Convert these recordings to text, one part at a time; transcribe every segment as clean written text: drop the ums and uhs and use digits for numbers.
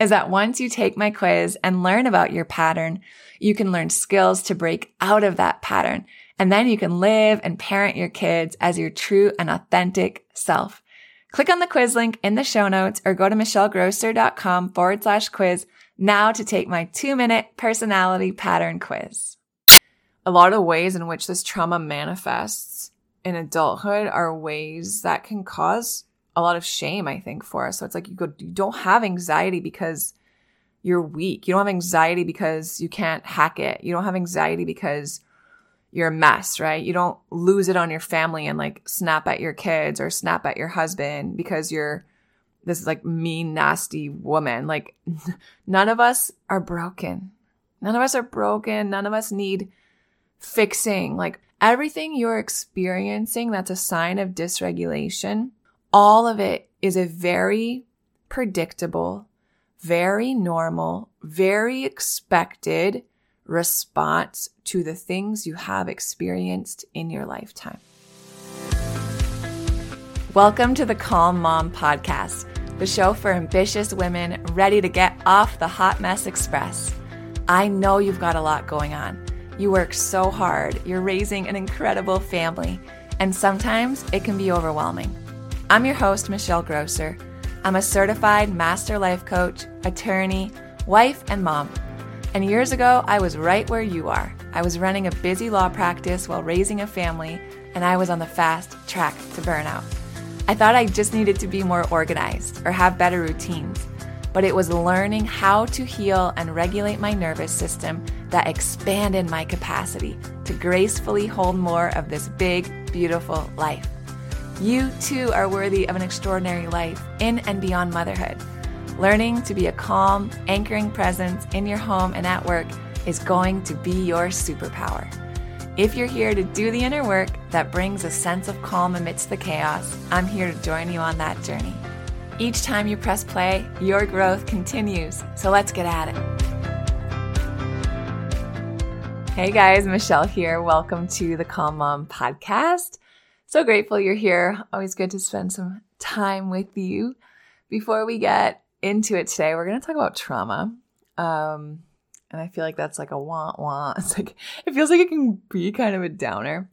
is that once you take my quiz and learn about your pattern, you can learn skills to break out of that pattern, and then you can live and parent your kids as your true and authentic self. Click on the quiz link in the show notes or go to michellegrosser.com/quiz now to take my 2-minute personality pattern quiz. A lot of ways in which this trauma manifests in adulthood are ways that can cause a lot of shame, I think, for us. So it's like you don't have anxiety because you're weak. You don't have anxiety because you can't hack it. You don't have anxiety because you're a mess, right? You don't lose it on your family and like snap at your kids or snap at your husband because you're this is like mean, nasty woman. Like none of us are broken. None of us are broken. None of us need fixing. Like everything you're experiencing that's a sign of dysregulation, all of it is a very predictable, very normal, very expected response to the things you have experienced in your lifetime. Welcome to the Calm Mom Podcast, the show for ambitious women ready to get off the hot mess express. I know you've got a lot going on. You work so hard, you're raising an incredible family, and sometimes it can be overwhelming. I'm your host, Michelle Grosser. I'm a certified master life coach, attorney, wife, and mom. And years ago, I was right where you are. I was running a busy law practice while raising a family, and I was on the fast track to burnout. I thought I just needed to be more organized or have better routines, but it was learning how to heal and regulate my nervous system that expanded my capacity to gracefully hold more of this big, beautiful life. You too are worthy of an extraordinary life in and beyond motherhood. Learning to be a calm, anchoring presence in your home and at work is going to be your superpower. If you're here to do the inner work that brings a sense of calm amidst the chaos, I'm here to join you on that journey. Each time you press play, your growth continues, so let's get at it. Hey guys, Michelle here. Welcome to the Calm Mom Podcast. So grateful you're here. Always good to spend some time with you. Before we get into it today, we're going to talk about trauma. And I feel like that's like a wah-wah. It's like, it feels like it can be kind of a downer.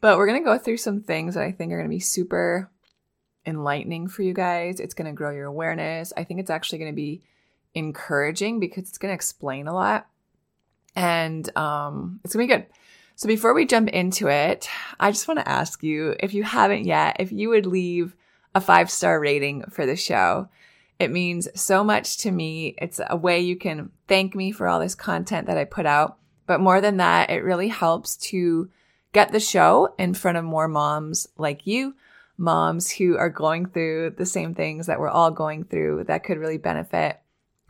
But we're going to go through some things that I think are going to be super enlightening for you guys. It's going to grow your awareness. I think it's actually going to be encouraging because it's going to explain a lot. And it's going to be good. So before we jump into it, I just want to ask you, if you haven't yet, if you would leave a 5-star rating for the show. It means so much to me. It's a way you can thank me for all this content that I put out. But more than that, it really helps to get the show in front of more moms like you, moms who are going through the same things that we're all going through that could really benefit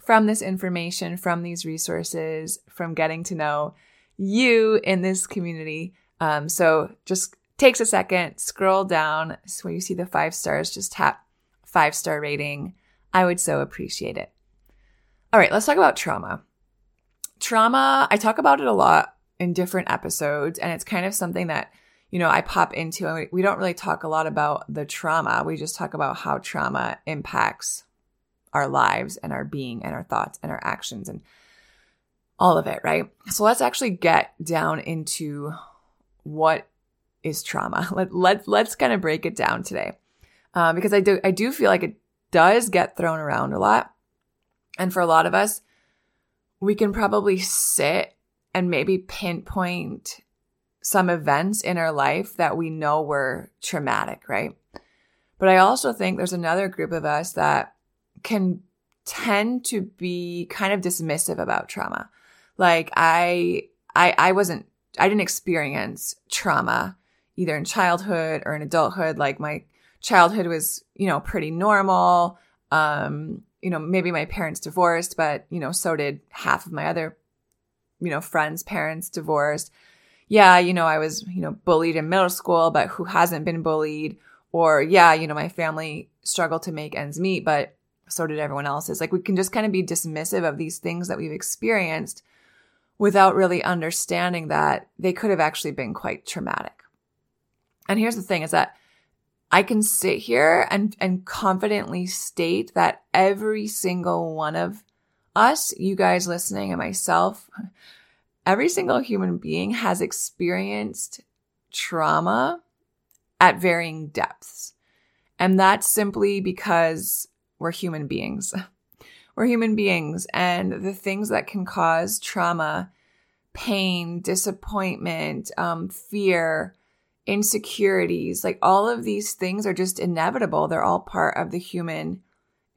from this information, from these resources, from getting to know you in this community. So just takes a second, scroll down. So when you see the 5 stars, just tap 5-star rating. I would so appreciate it. All right, let's talk about trauma. Trauma, I talk about it a lot in different episodes. And it's kind of something that, you know, I pop into, and we don't really talk a lot about the trauma. We just talk about how trauma impacts our lives and our being and our thoughts and our actions and all of it, right? So let's actually get down into what is trauma. Let's kind of break it down today, because I do feel like it does get thrown around a lot. And for a lot of us, we can probably sit and maybe pinpoint some events in our life that we know were traumatic, right? But I also think there's another group of us that can tend to be kind of dismissive about trauma. Like I didn't experience trauma either in childhood or in adulthood. Like my childhood was, you know, pretty normal. You know, maybe my parents divorced, but, you know, so did half of my other, you know, friends' parents divorced. Yeah, you know, I was, you know, bullied in middle school, but who hasn't been bullied? Or yeah, you know, my family struggled to make ends meet, but so did everyone else's. Like we can just kind of be dismissive of these things that we've experienced without really understanding that they could have actually been quite traumatic. And here's the thing is that I can sit here and confidently state that every single one of us, you guys listening and myself, every single human being has experienced trauma at varying depths. And that's simply because we're human beings. We're human beings, and the things that can cause trauma, pain, disappointment, fear, insecurities, like all of these things are just inevitable. They're all part of the human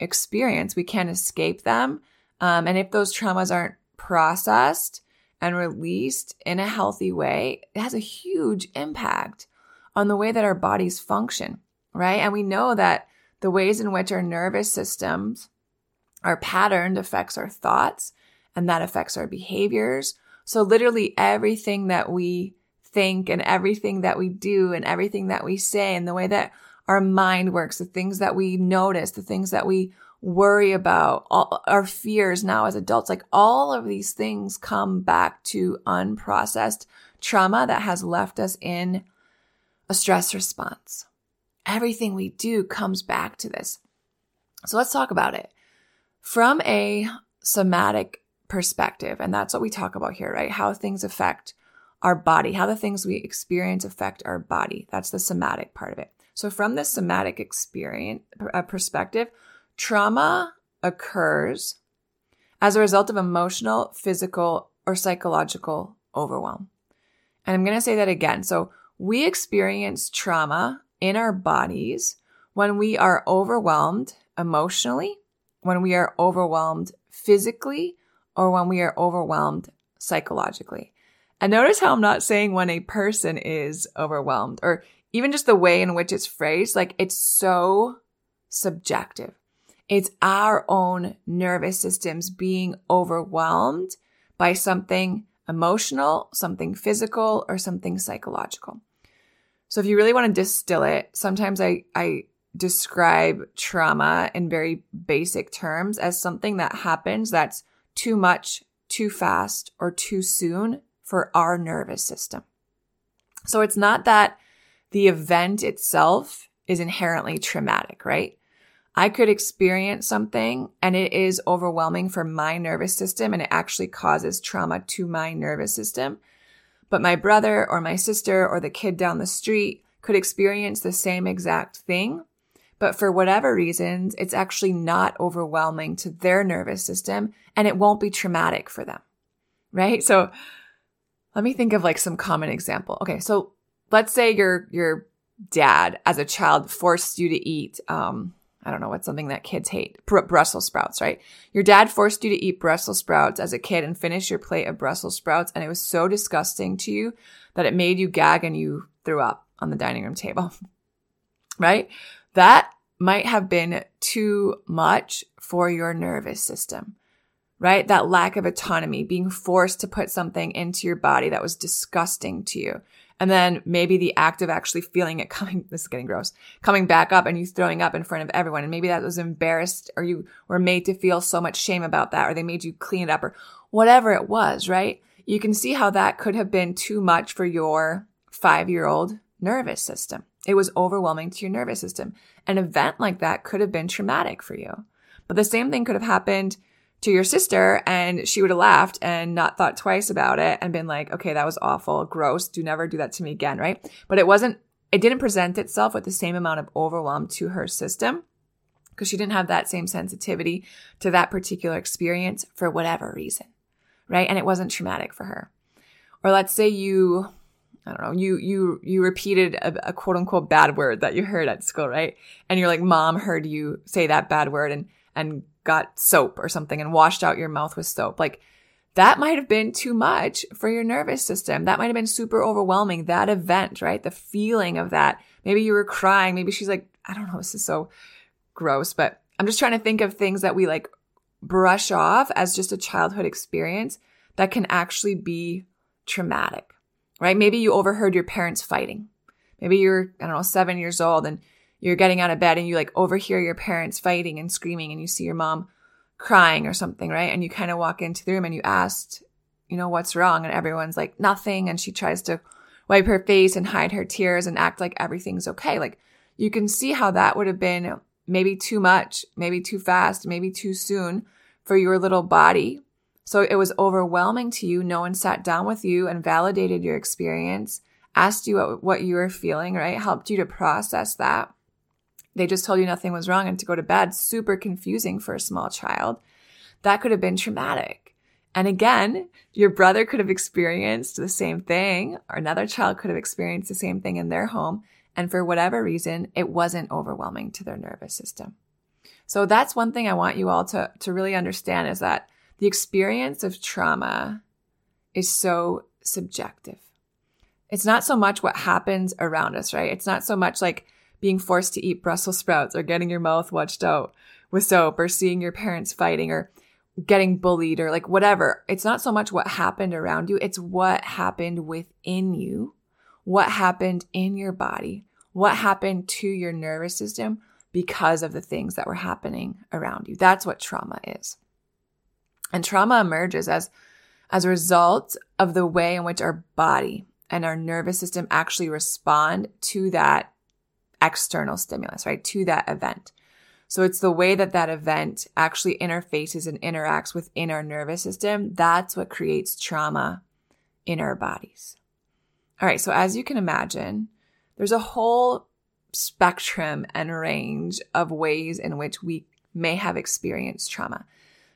experience. We can't escape them. And if those traumas aren't processed and released in a healthy way, it has a huge impact on the way that our bodies function, right? And we know that the ways in which our nervous systems are patterned affects our thoughts, and that affects our behaviors. So literally everything that we think and everything that we do and everything that we say and the way that our mind works, the things that we notice, the things that we worry about, all our fears now as adults, like all of these things come back to unprocessed trauma that has left us in a stress response. Everything we do comes back to this. So let's talk about it from a somatic perspective. And that's what we talk about here, right? How things affect our body, how the things we experience affect our body. That's the somatic part of it. So from the somatic experience perspective, trauma occurs as a result of emotional, physical, or psychological overwhelm. And I'm going to say that again. So we experience trauma in our bodies when we are overwhelmed emotionally, when we are overwhelmed physically, or when we are overwhelmed psychologically. And notice how I'm not saying when a person is overwhelmed, or even just the way in which it's phrased, like it's so subjective. It's our own nervous systems being overwhelmed by something emotional, something physical, or something psychological. So if you really want to distill it, sometimes I describe trauma in very basic terms as something that happens that's too much, too fast, or too soon for our nervous system. So it's not that the event itself is inherently traumatic, right? I could experience something and it is overwhelming for my nervous system and it actually causes trauma to my nervous system. But my brother or my sister or the kid down the street could experience the same exact thing. But for whatever reasons, it's actually not overwhelming to their nervous system and it won't be traumatic for them, right? So let me think of like some common example. Okay, so let's say your dad as a child forced you to eat, I don't know what's something that kids hate, Brussels sprouts, right? Your dad forced you to eat Brussels sprouts as a kid and finish your plate of Brussels sprouts, and it was so disgusting to you that it made you gag and you threw up on the dining room table, right? That might have been too much for your nervous system, right? That lack of autonomy, being forced to put something into your body that was disgusting to you. And then maybe the act of actually feeling it coming, this is getting gross, coming back up and you throwing up in front of everyone. And maybe that was embarrassed or you were made to feel so much shame about that, or they made you clean it up or whatever it was, right? you can see how that could have been too much for your 5-year-old nervous system. It was overwhelming to your nervous system. An event like that could have been traumatic for you. But the same thing could have happened to your sister and she would have laughed and not thought twice about it and been like, okay, that was awful, gross, do never do that to me again, right? But it didn't present itself with the same amount of overwhelm to her system because she didn't have that same sensitivity to that particular experience for whatever reason, right? And it wasn't traumatic for her. Or let's say you repeated a quote unquote bad word that you heard at school, right? And you're like, mom heard you say that bad word and got soap or something and washed out your mouth with soap. Like that might have been too much for your nervous system. That might have been super overwhelming, that event, right? The feeling of that. Maybe you were crying. Maybe she's like, I don't know, this is so gross, but I'm just trying to think of things that we like brush off as just a childhood experience that can actually be traumatic. Right? Maybe you overheard your parents fighting. Maybe you're, 7 years old and you're getting out of bed and you like overhear your parents fighting and screaming and you see your mom crying or something, right? And you kind of walk into the room and you asked, what's wrong? And everyone's like, nothing. And she tries to wipe her face and hide her tears and act like everything's okay. Like you can see how that would have been maybe too much, maybe too fast, maybe too soon for your little body. So it was overwhelming to you. No one sat down with you and validated your experience, asked you what you were feeling, right? Helped you to process that. They just told you nothing was wrong and to go to bed. Super confusing for a small child. That could have been traumatic. And again, your brother could have experienced the same thing, or another child could have experienced the same thing in their home. And for whatever reason, it wasn't overwhelming to their nervous system. So that's one thing I want you all to really understand is that the experience of trauma is so subjective. It's not so much what happens around us, right? It's not so much like being forced to eat Brussels sprouts or getting your mouth washed out with soap or seeing your parents fighting or getting bullied or like whatever. It's not so much what happened around you. It's what happened within you, what happened in your body, what happened to your nervous system because of the things that were happening around you. That's what trauma is. And trauma emerges as a result of the way in which our body and our nervous system actually respond to that external stimulus, right? To that event. So it's the way that event actually interfaces and interacts within our nervous system. That's what creates trauma in our bodies. All right. So as you can imagine, there's a whole spectrum and range of ways in which we may have experienced trauma.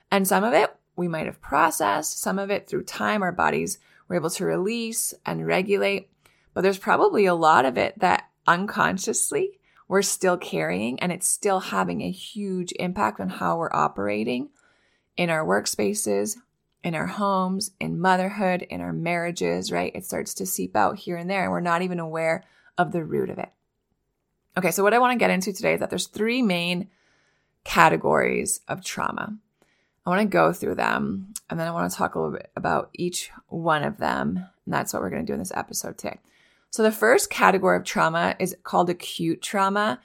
And some of it we might have processed, some of it through time our bodies were able to release and regulate, but there's probably a lot of it that unconsciously we're still carrying and it's still having a huge impact on how we're operating in our workspaces, in our homes, in motherhood, in our marriages, right? It starts to seep out here and there and we're not even aware of the root of it. Okay, so what I want to get into today is that there's three main categories of trauma. I want to go through them, and then I want to talk a little bit about each one of them, and that's what we're going to do in this episode today. So the first category of trauma is called acute trauma,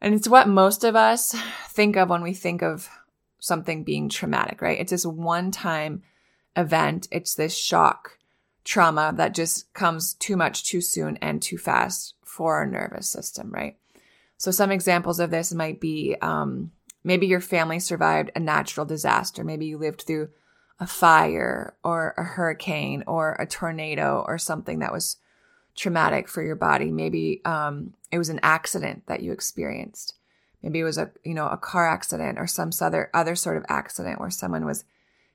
and it's what most of us think of when we think of something being traumatic, right? It's this one-time event. It's this shock trauma that just comes too much, too soon, and too fast for our nervous system, right? So some examples of this might be maybe your family survived a natural disaster. Maybe you lived through a fire or a hurricane or a tornado or something that was traumatic for your body. Maybe it was an accident that you experienced. Maybe it was a car accident or some other sort of accident where someone was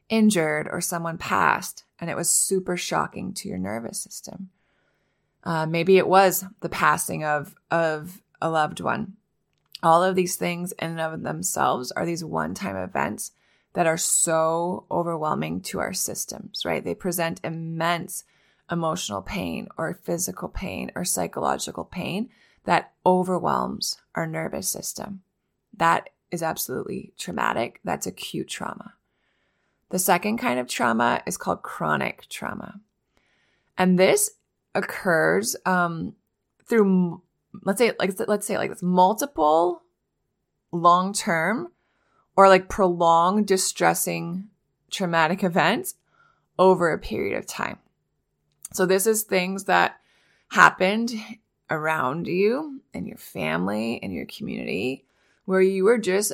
injured or someone passed and it was super shocking to your nervous system. Maybe it was the passing of a loved one. All of these things in and of themselves are these one-time events that are so overwhelming to our systems, right? They present immense emotional pain or physical pain or psychological pain that overwhelms our nervous system. That is absolutely traumatic. That's acute trauma. The second kind of trauma is called chronic trauma. And this occurs through let's say multiple long-term or prolonged distressing traumatic events over a period of time. So this is things that happened around you and your family and your community where you were just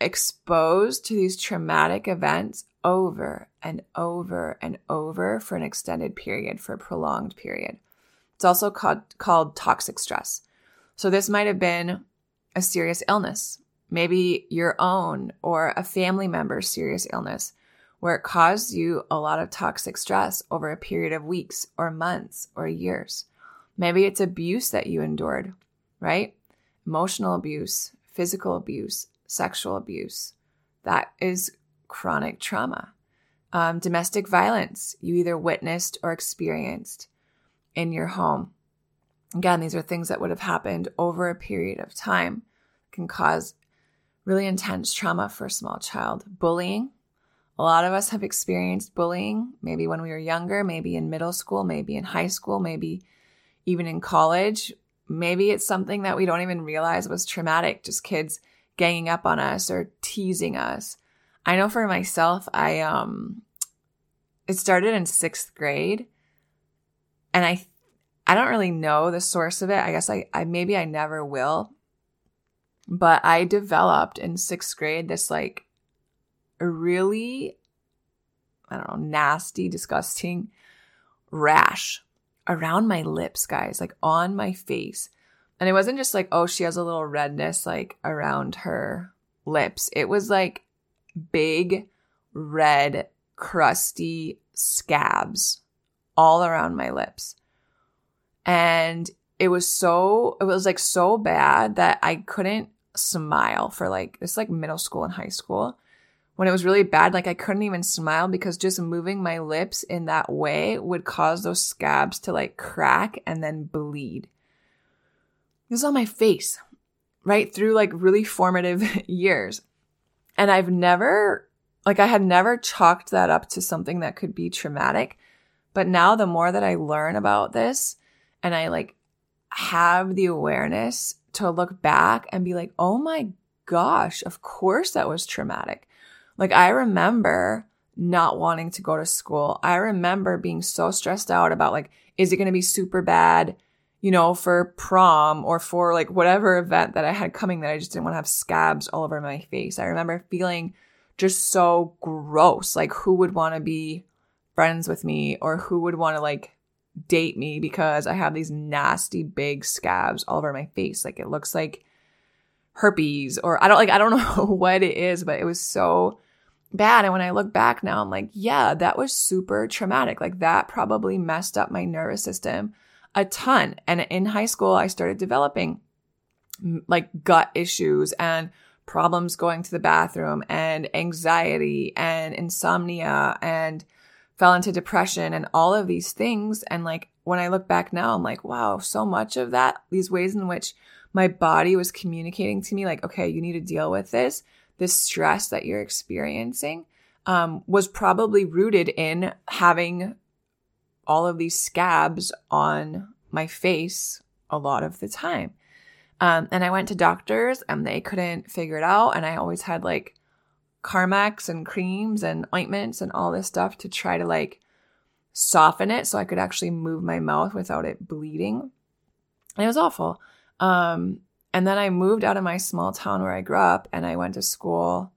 exposed to these traumatic events over and over and over for an extended period, for a prolonged period. It's also called toxic stress. So this might have been a serious illness, maybe your own or a family member's serious illness, where it caused you a lot of toxic stress over a period of weeks or months or years. Maybe it's abuse that you endured, right? Emotional abuse, physical abuse, sexual abuse. That is chronic trauma. Domestic violence you either witnessed or experienced in your home. Again, these are things that would have happened over a period of time. It can cause really intense trauma for a small child. Bullying. A lot of us have experienced bullying, maybe when we were younger, maybe in middle school, maybe in high school, maybe even in college. Maybe it's something that we don't even realize was traumatic, just kids ganging up on us or teasing us. I know for myself, it started in 6th grade, and I don't really know the source of it. I guess I never will, but I developed in 6th grade this like really, nasty, disgusting rash around my lips, guys, like on my face. And it wasn't just like, oh, she has a little redness like around her lips. It was like big, red, crusty scabs all around my lips. And it was so bad that I couldn't smile for like, it's like middle school and high school. When it was really bad, like I couldn't even smile because just moving my lips in that way would cause those scabs to like crack and then bleed. It was on my face, right through like really formative years. And I've never, like I had never chalked that up to something that could be traumatic. But now the more that I learn about this and I like have the awareness to look back and be like, oh my gosh, of course that was traumatic. Like I remember not wanting to go to school. I remember being so stressed out about like, is it going to be super bad, you know, for prom or for like whatever event that I had coming that I just didn't want to have scabs all over my face. I remember feeling just so gross. Like who would want to be friends with me or who would want to like date me because I have these nasty big scabs all over my face. Like it looks like herpes or I don't know what it is, but it was so bad. And when I look back now, I'm like, yeah, that was super traumatic. Like that probably messed up my nervous system a ton. And in high school, I started developing like gut issues and problems going to the bathroom and anxiety and insomnia and fell into depression and all of these things. And like when I look back now, I'm like, wow, so much of that, these ways in which my body was communicating to me like, okay, you need to deal with this stress that you're experiencing, was probably rooted in having all of these scabs on my face a lot of the time. And I went to doctors and they couldn't figure it out. And I always had like Carmex and creams and ointments and all this stuff to try to like soften it so I could actually move my mouth without it bleeding. And it was awful. And then I moved out of my small town where I grew up and I went to school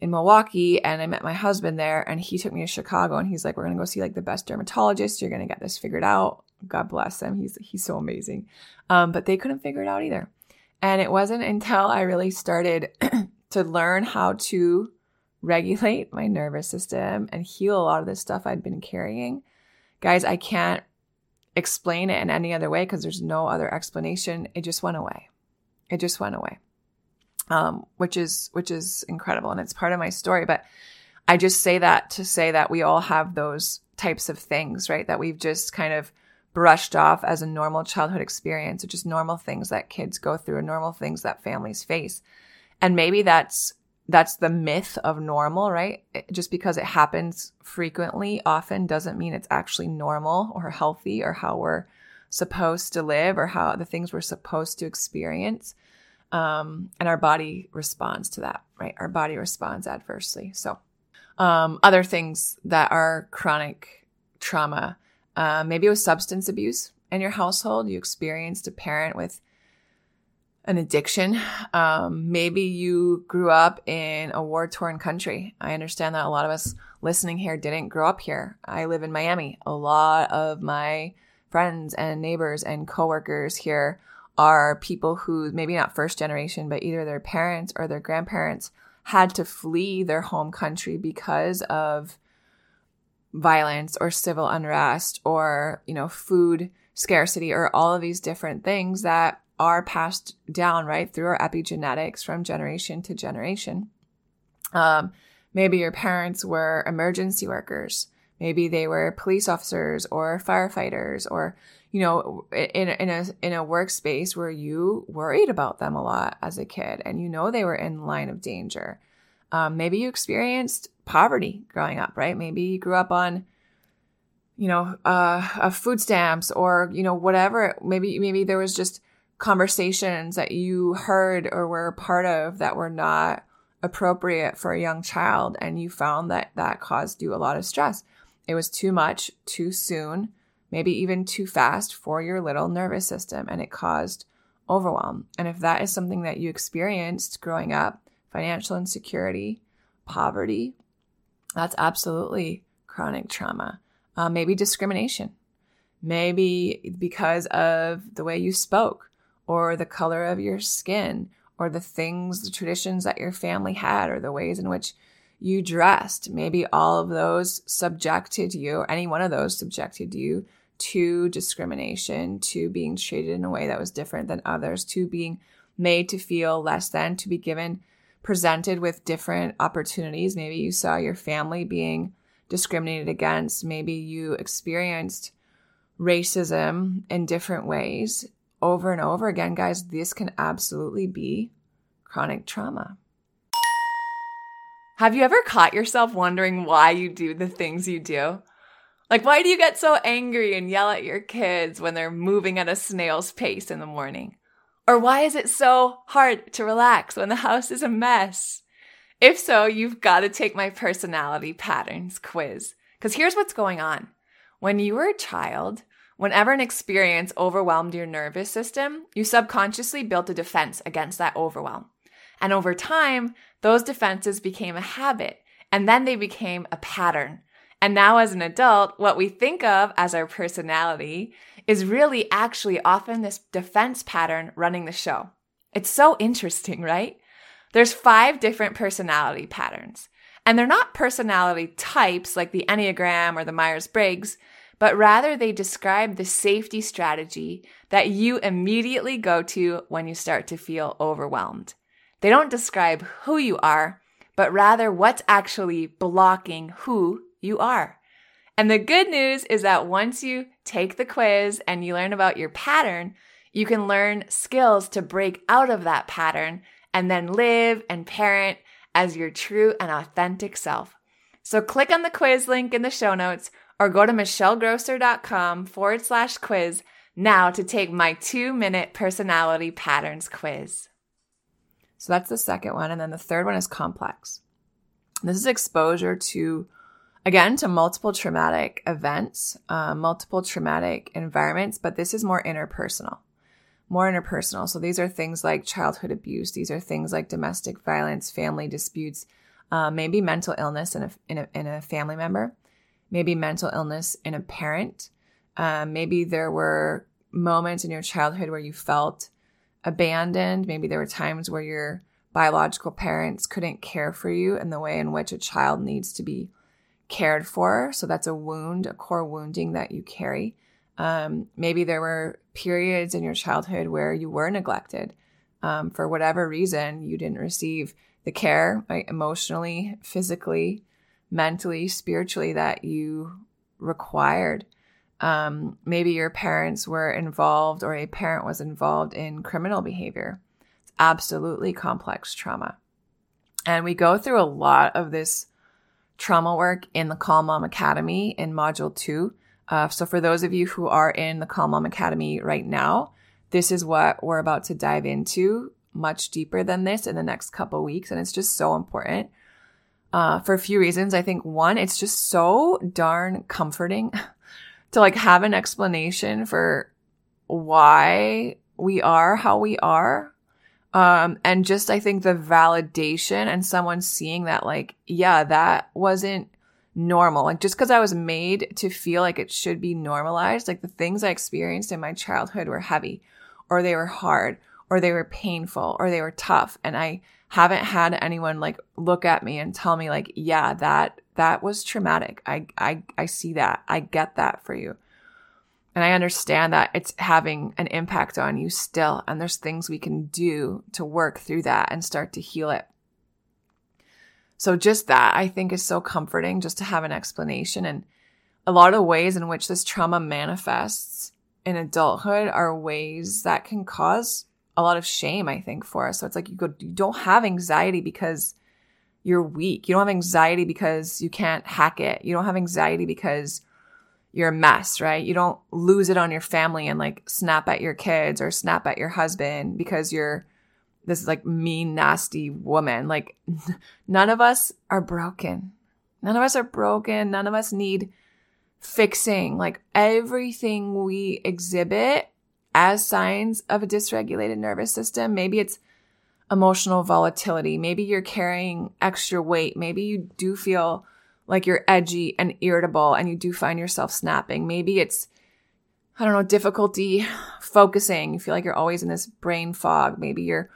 in Milwaukee and I met my husband there and he took me to Chicago and he's like, we're going to go see like the best dermatologist. You're going to get this figured out. God bless him. He's so amazing. But they couldn't figure it out either. And it wasn't until I really started to learn how to regulate my nervous system and heal a lot of this stuff I'd been carrying. Guys, I can't explain it in any other way because there's no other explanation. It just went away. Which is incredible. And it's part of my story. But I just say that to say that we all have those types of things, right? That we've just kind of brushed off as a normal childhood experience or just normal things that kids go through and normal things that families face. And maybe that's the myth of normal, right? Just because it happens frequently, often doesn't mean it's actually normal or healthy or how we're supposed to live or how the things we're supposed to experience. And our body responds to that, right? Our body responds adversely. So other things that are chronic trauma. Maybe it was substance abuse in your household. You experienced a parent with an addiction. Maybe you grew up in a war-torn country. I understand that a lot of us listening here didn't grow up here. I live in Miami. A lot of my friends and neighbors and coworkers here are people who, maybe not first generation, but either their parents or their grandparents had to flee their home country because of violence or civil unrest or, you know, food scarcity or all of these different things that are passed down, right, through our epigenetics from generation to generation. Maybe your parents were emergency workers. Maybe they were police officers or firefighters, or, you know, in a workspace where you worried about them a lot as a kid, and you know they were in line of danger. Maybe you experienced poverty growing up, right? Maybe you grew up on, you know, food stamps, or, you know, whatever. Maybe there was just conversations that you heard or were a part of that were not appropriate for a young child, and you found that caused you a lot of stress. It was too much, too soon, maybe even too fast for your little nervous system, and it caused overwhelm. And if that is something that you experienced growing up, financial insecurity, poverty, that's absolutely chronic trauma. Maybe discrimination. Maybe because of the way you spoke, or the color of your skin, or the things, the traditions that your family had, or the ways in which you dressed. Maybe all of those subjected you, any one of those subjected you to discrimination, to being treated in a way that was different than others, to being made to feel less than, to be presented with different opportunities. Maybe you saw your family being discriminated against. Maybe you experienced racism in different ways over and over again. Guys, this can absolutely be chronic trauma. Have you ever caught yourself wondering why you do the things you do? Like, why do you get so angry and yell at your kids when they're moving at a snail's pace in the morning? Or why is it so hard to relax when the house is a mess? If so, you've got to take my Personality Patterns Quiz. Because here's what's going on. When you were a child, whenever an experience overwhelmed your nervous system, you subconsciously built a defense against that overwhelm. And over time, those defenses became a habit, and then they became a pattern. And now as an adult, what we think of as our personality is really actually often this defense pattern running the show. It's so interesting, right? There's 5 different personality patterns, and they're not personality types like the Enneagram or the Myers-Briggs, but rather they describe the safety strategy that you immediately go to when you start to feel overwhelmed. They don't describe who you are, but rather what's actually blocking who you are. And the good news is that once you take the quiz and you learn about your pattern, you can learn skills to break out of that pattern and then live and parent as your true and authentic self. So click on the quiz link in the show notes, or go to michellegrosser.com/quiz now to take my 2-minute personality patterns quiz. So that's the second one. And then the third one is complex. This is exposure to, again, to multiple traumatic events, multiple traumatic environments, but this is more interpersonal. So these are things like childhood abuse. These are things like domestic violence, family disputes, maybe mental illness in a family member. Maybe mental illness in a parent. Maybe there were moments in your childhood where you felt abandoned. Maybe there were times where your biological parents couldn't care for you in the way in which a child needs to be cared for. So that's a wound, a core wounding that you carry. Maybe there were periods in your childhood where you were neglected. For whatever reason, you didn't receive the care, right, emotionally, physically, mentally, spiritually, that you required. Maybe your parents were involved, or a parent was involved in criminal behavior. It's absolutely complex trauma. And we go through a lot of this trauma work in the Calm Mom Academy in Module 2. So for those of you who are in the Calm Mom Academy right now, this is what we're about to dive into much deeper than this in the next couple weeks. And it's just so important. for a few reasons. I think one, it's just so darn comforting to like have an explanation for why we are how we are. And just, I think the validation and someone seeing that, like, yeah, that wasn't normal. Like, just because I was made to feel like it should be normalized, like the things I experienced in my childhood were heavy, or they were hard, or they were painful, or they were tough. And I haven't had anyone like look at me and tell me like, yeah, that was traumatic. I see that. I get that for you. And I understand that it's having an impact on you still. And there's things we can do to work through that and start to heal it. So just that, I think, is so comforting, just to have an explanation. And a lot of ways in which this trauma manifests in adulthood are ways that can cause a lot of shame, I think, for us. So it's like you don't have anxiety because you're weak. You don't have anxiety because you can't hack it. You don't have anxiety because you're a mess, right? You don't lose it on your family and like snap at your kids or snap at your husband because you're this like mean, nasty woman. Like none of us are broken. None of us are broken. None of us need fixing. Like everything we exhibit as signs of a dysregulated nervous system, maybe it's emotional volatility. Maybe you're carrying extra weight. Maybe you do feel like you're edgy and irritable and you do find yourself snapping. Maybe it's, I don't know, difficulty focusing. You feel like you're always in this brain fog. Maybe you're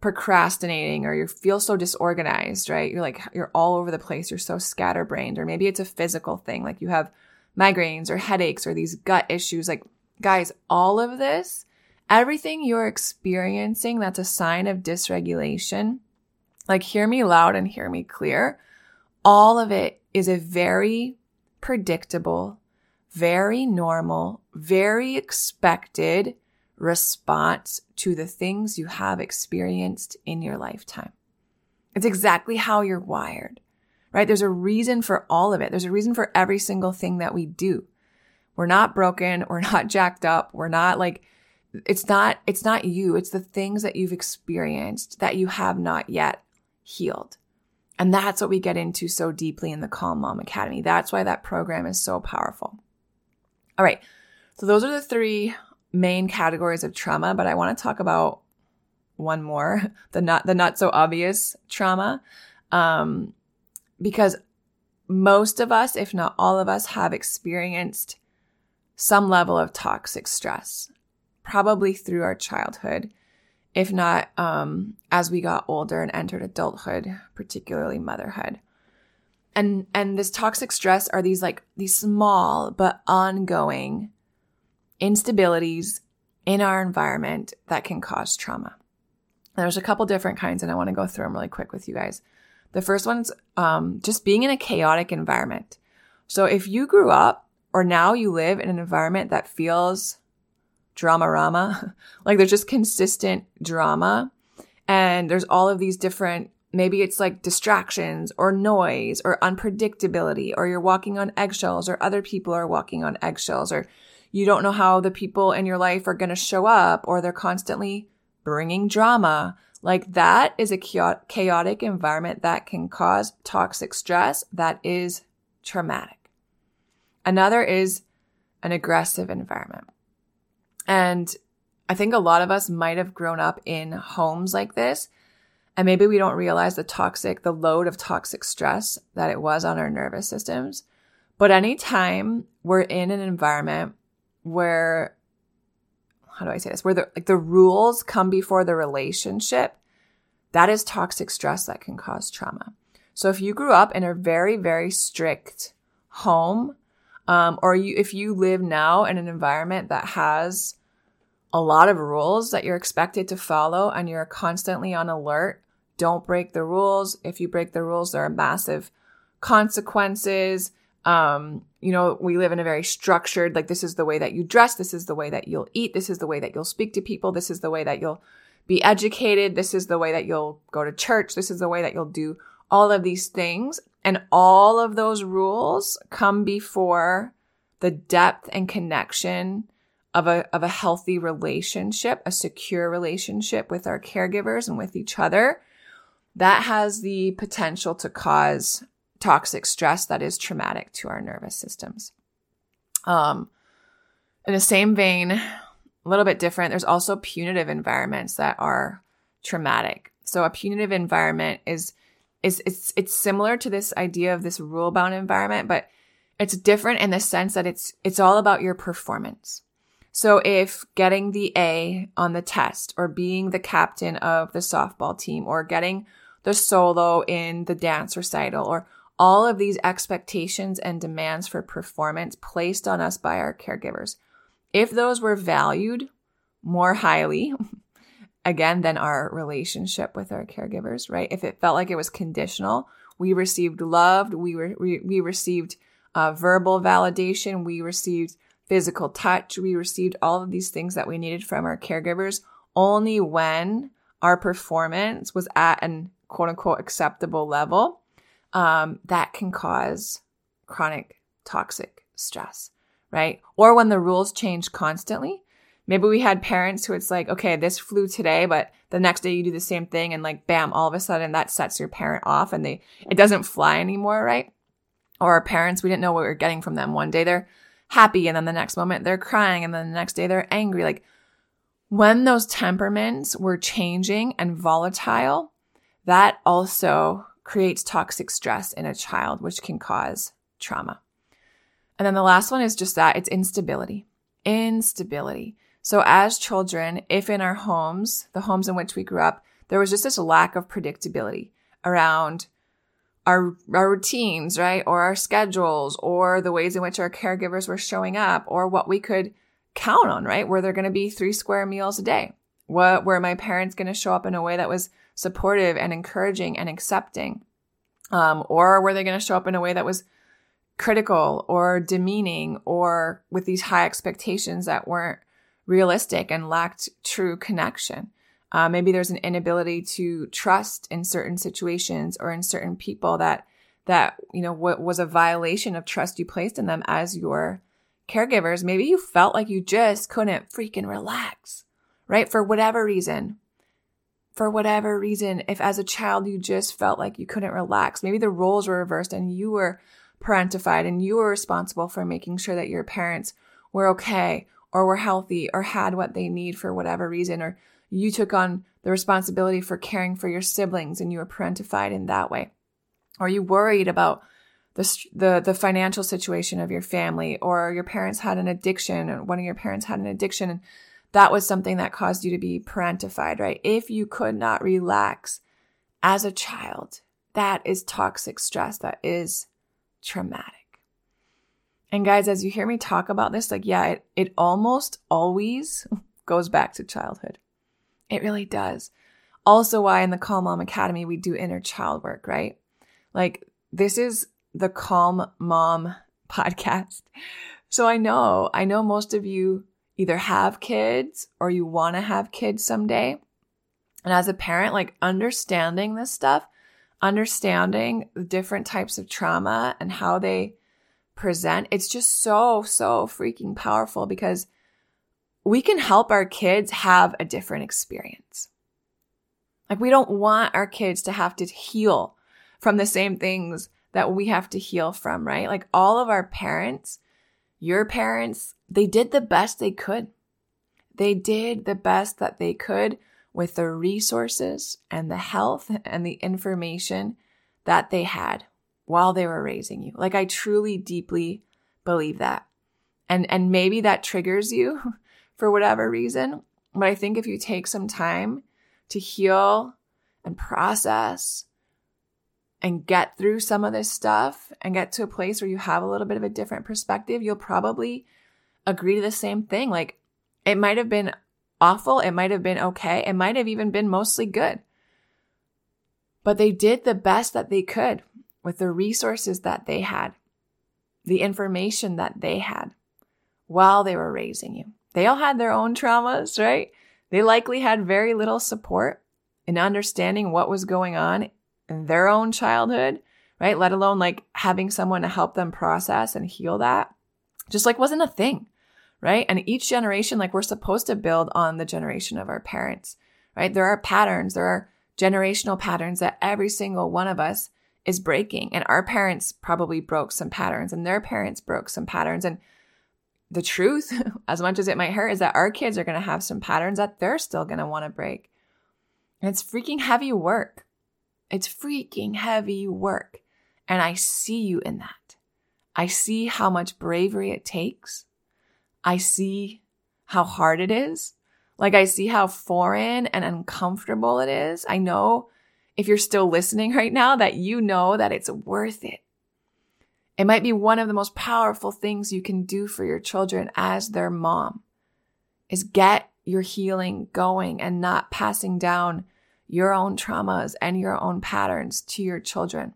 procrastinating or you feel so disorganized, right? You're like, you're all over the place. You're so scatterbrained. Or maybe it's a physical thing. Like you have migraines or headaches or these gut issues. Like guys, all of this, everything you're experiencing that's a sign of dysregulation, like hear me loud and hear me clear. All of it is a very predictable, very normal, very expected response to the things you have experienced in your lifetime. It's exactly how you're wired, right? There's a reason for all of it. There's a reason for every single thing that we do. We're not broken. We're not jacked up. We're not like, it's not you. It's the things that you've experienced that you have not yet healed. And that's what we get into so deeply in the Calm Mom Academy. That's why that program is so powerful. All right. So those are the three main categories of trauma, but I want to talk about one more, the not so obvious trauma, because most of us, if not all of us, have experienced some level of toxic stress, probably through our childhood. If not, as we got older and entered adulthood, particularly motherhood. And this toxic stress are these like these small but ongoing instabilities in our environment that can cause trauma. And there's a couple different kinds, and I want to go through them really quick with you guys. The first one's just being in a chaotic environment. So if you grew up or now you live in an environment that feels drama-rama, like there's just consistent drama and there's all of these different, maybe it's like distractions or noise or unpredictability, or you're walking on eggshells or other people are walking on eggshells, or you don't know how the people in your life are going to show up, or they're constantly bringing drama. Like that is a chaotic environment that can cause toxic stress that is traumatic. Another is an aggressive environment. And I think a lot of us might have grown up in homes like this, and maybe we don't realize the load of toxic stress that it was on our nervous systems. But anytime we're in an environment where, where the rules come before the relationship, that is toxic stress that can cause trauma. So if you grew up in a very, very strict home, if you live now in an environment that has a lot of rules that you're expected to follow and you're constantly on alert, don't break the rules. If you break the rules, there are massive consequences. We live in a very structured, like this is the way that you dress. This is the way that you'll eat. This is the way that you'll speak to people. This is the way that you'll be educated. This is the way that you'll go to church. This is the way that you'll do all of these things. And all of those rules come before the depth and connection of a healthy relationship, a secure relationship with our caregivers and with each other. that has the potential to cause toxic stress that is traumatic to our nervous systems. In the same vein, a little bit different, there's also punitive environments that are traumatic. So a punitive environment is similar to this idea of this rule-bound environment, but it's different in the sense that it's all about your performance. So if getting the A on the test or being the captain of the softball team or getting the solo in the dance recital or all of these expectations and demands for performance placed on us by our caregivers, if those were valued more highly, again, than our relationship with our caregivers, right? If it felt like it was conditional, we received love, we received verbal validation, we received physical touch, we received all of these things that we needed from our caregivers only when our performance was at an quote unquote acceptable level, that can cause chronic toxic stress, right? Or when the rules change constantly. Maybe we had parents who it's like, okay, this flew today, but the next day you do the same thing and like, bam, all of a sudden that sets your parent off and it doesn't fly anymore, right? Or our parents, we didn't know what we were getting from them. One day they're happy and then the next moment they're crying and then the next day they're angry. Like when those temperaments were changing and volatile, that also creates toxic stress in a child, which can cause trauma. And then the last one is just that it's instability. Instability. So as children, if in our homes, the homes in which we grew up, there was just this lack of predictability around our routines, right? Or our schedules or the ways in which our caregivers were showing up or what we could count on, right? Were there going to be 3 square meals a day? Were my parents going to show up in a way that was supportive and encouraging and accepting? Or were they going to show up in a way that was critical or demeaning or with these high expectations that weren't realistic and lacked true connection. Maybe there's an inability to trust in certain situations or in certain people that you know was a violation of trust you placed in them as your caregivers. Maybe you felt like you just couldn't freaking relax, right? For whatever reason, if as a child you just felt like you couldn't relax, maybe the roles were reversed and you were parentified and you were responsible for making sure that your parents were okay or were healthy or had what they need for whatever reason, or you took on the responsibility for caring for your siblings and you were parentified in that way. Or you worried about the financial situation of your family, or your parents had an addiction, or one of your parents had an addiction, and that was something that caused you to be parentified, right? If you could not relax as a child, that is toxic stress. That is traumatic. And guys, as you hear me talk about this, like, yeah, it almost always goes back to childhood. It really does. Also why in the Calm Mom Academy, we do inner child work, right? Like this is the Calm Mom podcast. So I know most of you either have kids or you want to have kids someday. And as a parent, like understanding this stuff, understanding the different types of trauma and how they present, it's just so freaking powerful because we can help our kids have a different experience. Like we don't want our kids to have to heal from the same things that we have to heal from, right? Like all of our parents, your parents, they did the best they could. They did the best that they could with the resources and the health and the information that they had while they were raising you. Like I truly, deeply believe that. And maybe that triggers you for whatever reason. But I think if you take some time to heal and process and get through some of this stuff and get to a place where you have a little bit of a different perspective, you'll probably agree to the same thing. Like it might have been awful. It might have been okay. It might have even been mostly good. But they did the best that they could with the resources that they had, the information that they had while they were raising you. They all had their own traumas, right? They likely had very little support in understanding what was going on in their own childhood, right? Let alone like having someone to help them process and heal that. Just like wasn't a thing, right? And each generation, like we're supposed to build on the generation of our parents, right? There are patterns, there are generational patterns that every single one of us is breaking. And our parents probably broke some patterns, and their parents broke some patterns. And the truth, as much as it might hurt, is that our kids are going to have some patterns that they're still going to want to break. And it's freaking heavy work. It's freaking heavy work. And I see you in that. I see how much bravery it takes. I see how hard it is. Like, I see how foreign and uncomfortable it is. I know if you're still listening right now that you know that it's worth it. It might be one of the most powerful things you can do for your children as their mom is get your healing going and not passing down your own traumas and your own patterns to your children.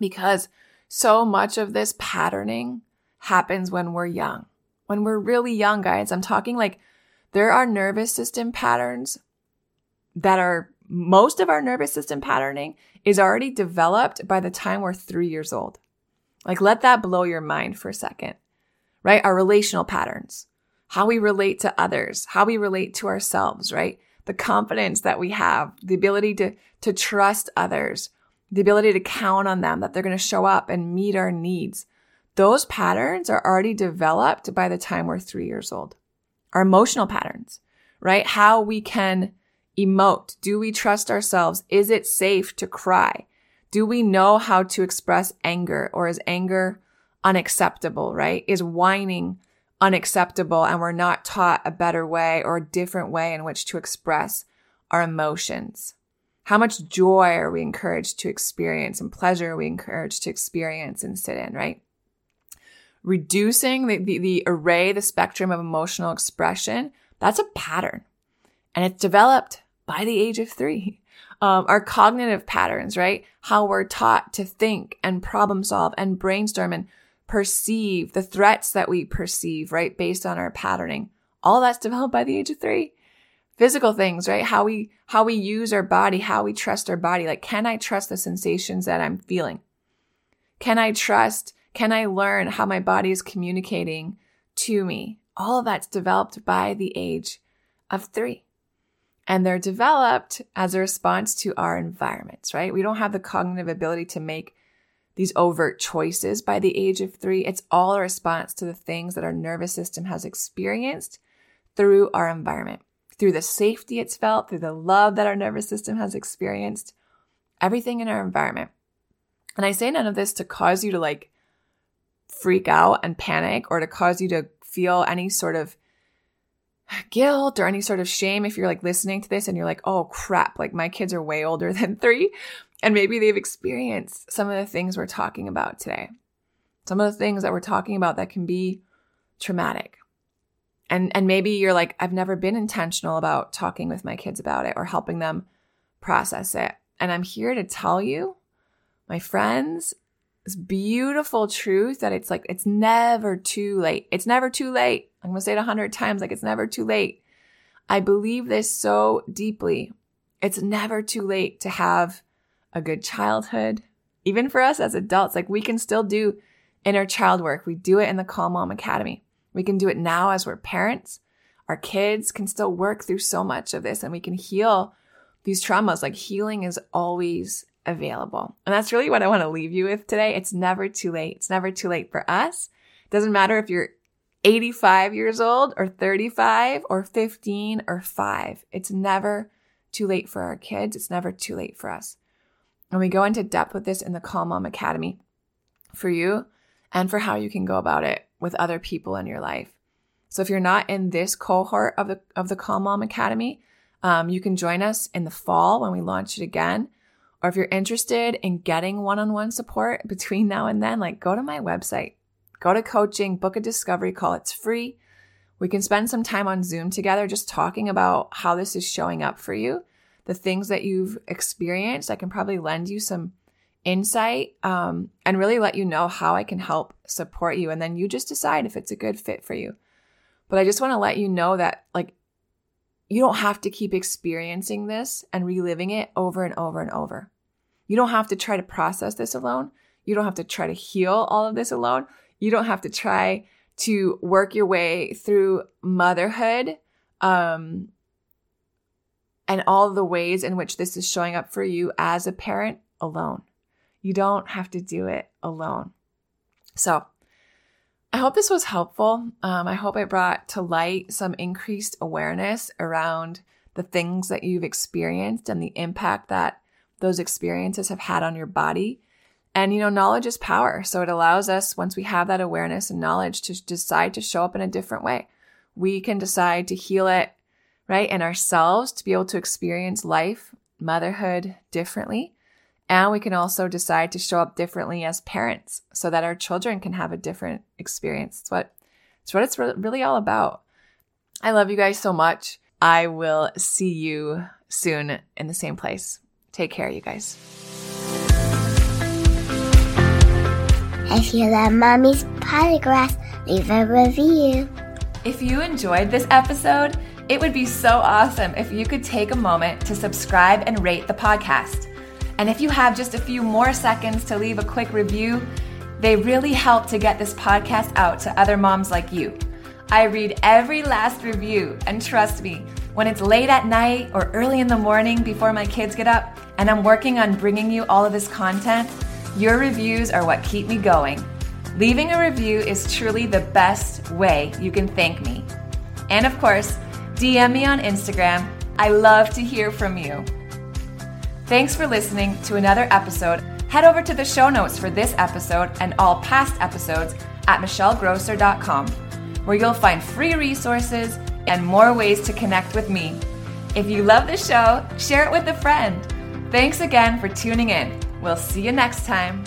Because so much of this patterning happens when we're young. When we're really young, guys, I'm talking like there are nervous system patterns that are, most of our nervous system patterning is already developed by the time we're 3 years old. Like, let that blow your mind for a second, right? Our relational patterns, how we relate to others, how we relate to ourselves, right? The confidence that we have, the ability to trust others, the ability to count on them, that they're going to show up and meet our needs. Those patterns are already developed by the time we're 3 years old. Our emotional patterns, right? How we can emote. Do we trust ourselves? Is it safe to cry? Do we know how to express anger, or is anger unacceptable, right? Is whining unacceptable, and we're not taught a better way or a different way in which to express our emotions? How much joy are we encouraged to experience, and pleasure are we encouraged to experience and sit in, right? Reducing the array, the spectrum of emotional expression, that's a pattern. And it's developed by the age of 3. Our cognitive patterns, right? How we're taught to think and problem solve and brainstorm and perceive the threats that we perceive, right? Based on our patterning. All that's developed by the age of 3. Physical things, right? How we use our body, how we trust our body. Like, can I trust the sensations that I'm feeling? Can I learn how my body is communicating to me? All of that's developed by the age of 3. And they're developed as a response to our environments, right? We don't have the cognitive ability to make these overt choices by the age of 3. It's all a response to the things that our nervous system has experienced through our environment, through the safety it's felt, through the love that our nervous system has experienced, everything in our environment. And I say none of this to cause you to like freak out and panic, or to cause you to feel any sort of guilt or any sort of shame if you're like listening to this and you're like, oh crap, like my kids are way older than 3 and maybe they've experienced some of the things we're talking about today. Some of the things that we're talking about that can be traumatic. And maybe you're like, I've never been intentional about talking with my kids about it or helping them process it. And I'm here to tell you, my friends, this beautiful truth that it's like, it's never too late. It's never too late. I'm going to say it 100 times. Like, it's never too late. I believe this so deeply. It's never too late to have a good childhood. Even for us as adults, like, we can still do inner child work. We do it in the Calm Mom Academy. We can do it now as we're parents. Our kids can still work through so much of this, and we can heal these traumas. Like, healing is always available. And that's really what I want to leave you with today. It's never too late. It's never too late for us. It doesn't matter if you're 85 years old or 35 or 15 or 5. It's never too late for our kids. It's never too late for us. And we go into depth with this in the Calm Mom Academy for you and for how you can go about it with other people in your life. So if you're not in this cohort of the Calm Mom Academy, you can join us in the fall when we launch it again. Or if you're interested in getting one-on-one support between now and then, like, go to my website, go to coaching, book a discovery call. It's free. We can spend some time on Zoom together just talking about how this is showing up for you, the things that you've experienced. I can probably lend you some insight and really let you know how I can help support you. And then you just decide if it's a good fit for you. But I just want to let you know that, like, you don't have to keep experiencing this and reliving it over and over and over. You don't have to try to process this alone. You don't have to try to heal all of this alone. You don't have to try to work your way through motherhood and all the ways in which this is showing up for you as a parent alone. You don't have to do it alone. So I hope this was helpful. I hope I brought to light some increased awareness around the things that you've experienced and the impact that those experiences have had on your body. And, you know, knowledge is power. So it allows us, once we have that awareness and knowledge, to decide to show up in a different way. We can decide to heal it, right? And ourselves to be able to experience life, motherhood differently. And we can also decide to show up differently as parents so that our children can have a different experience. It's what it's really all about. I love you guys so much. I will see you soon in the same place. Take care, you guys. If you love Mommy's Podcast, leave a review. If you enjoyed this episode, it would be so awesome if you could take a moment to subscribe and rate the podcast. And if you have just a few more seconds to leave a quick review, they really help to get this podcast out to other moms like you. I read every last review, and trust me, when it's late at night or early in the morning before my kids get up and I'm working on bringing you all of this content, your reviews are what keep me going. Leaving a review is truly the best way you can thank me. And of course, DM me on Instagram. I love to hear from you. Thanks for listening to another episode. Head over to the show notes for this episode and all past episodes at michellegrosser.com, where you'll find free resources and more ways to connect with me. If you love the show, share it with a friend. Thanks again for tuning in. We'll see you next time.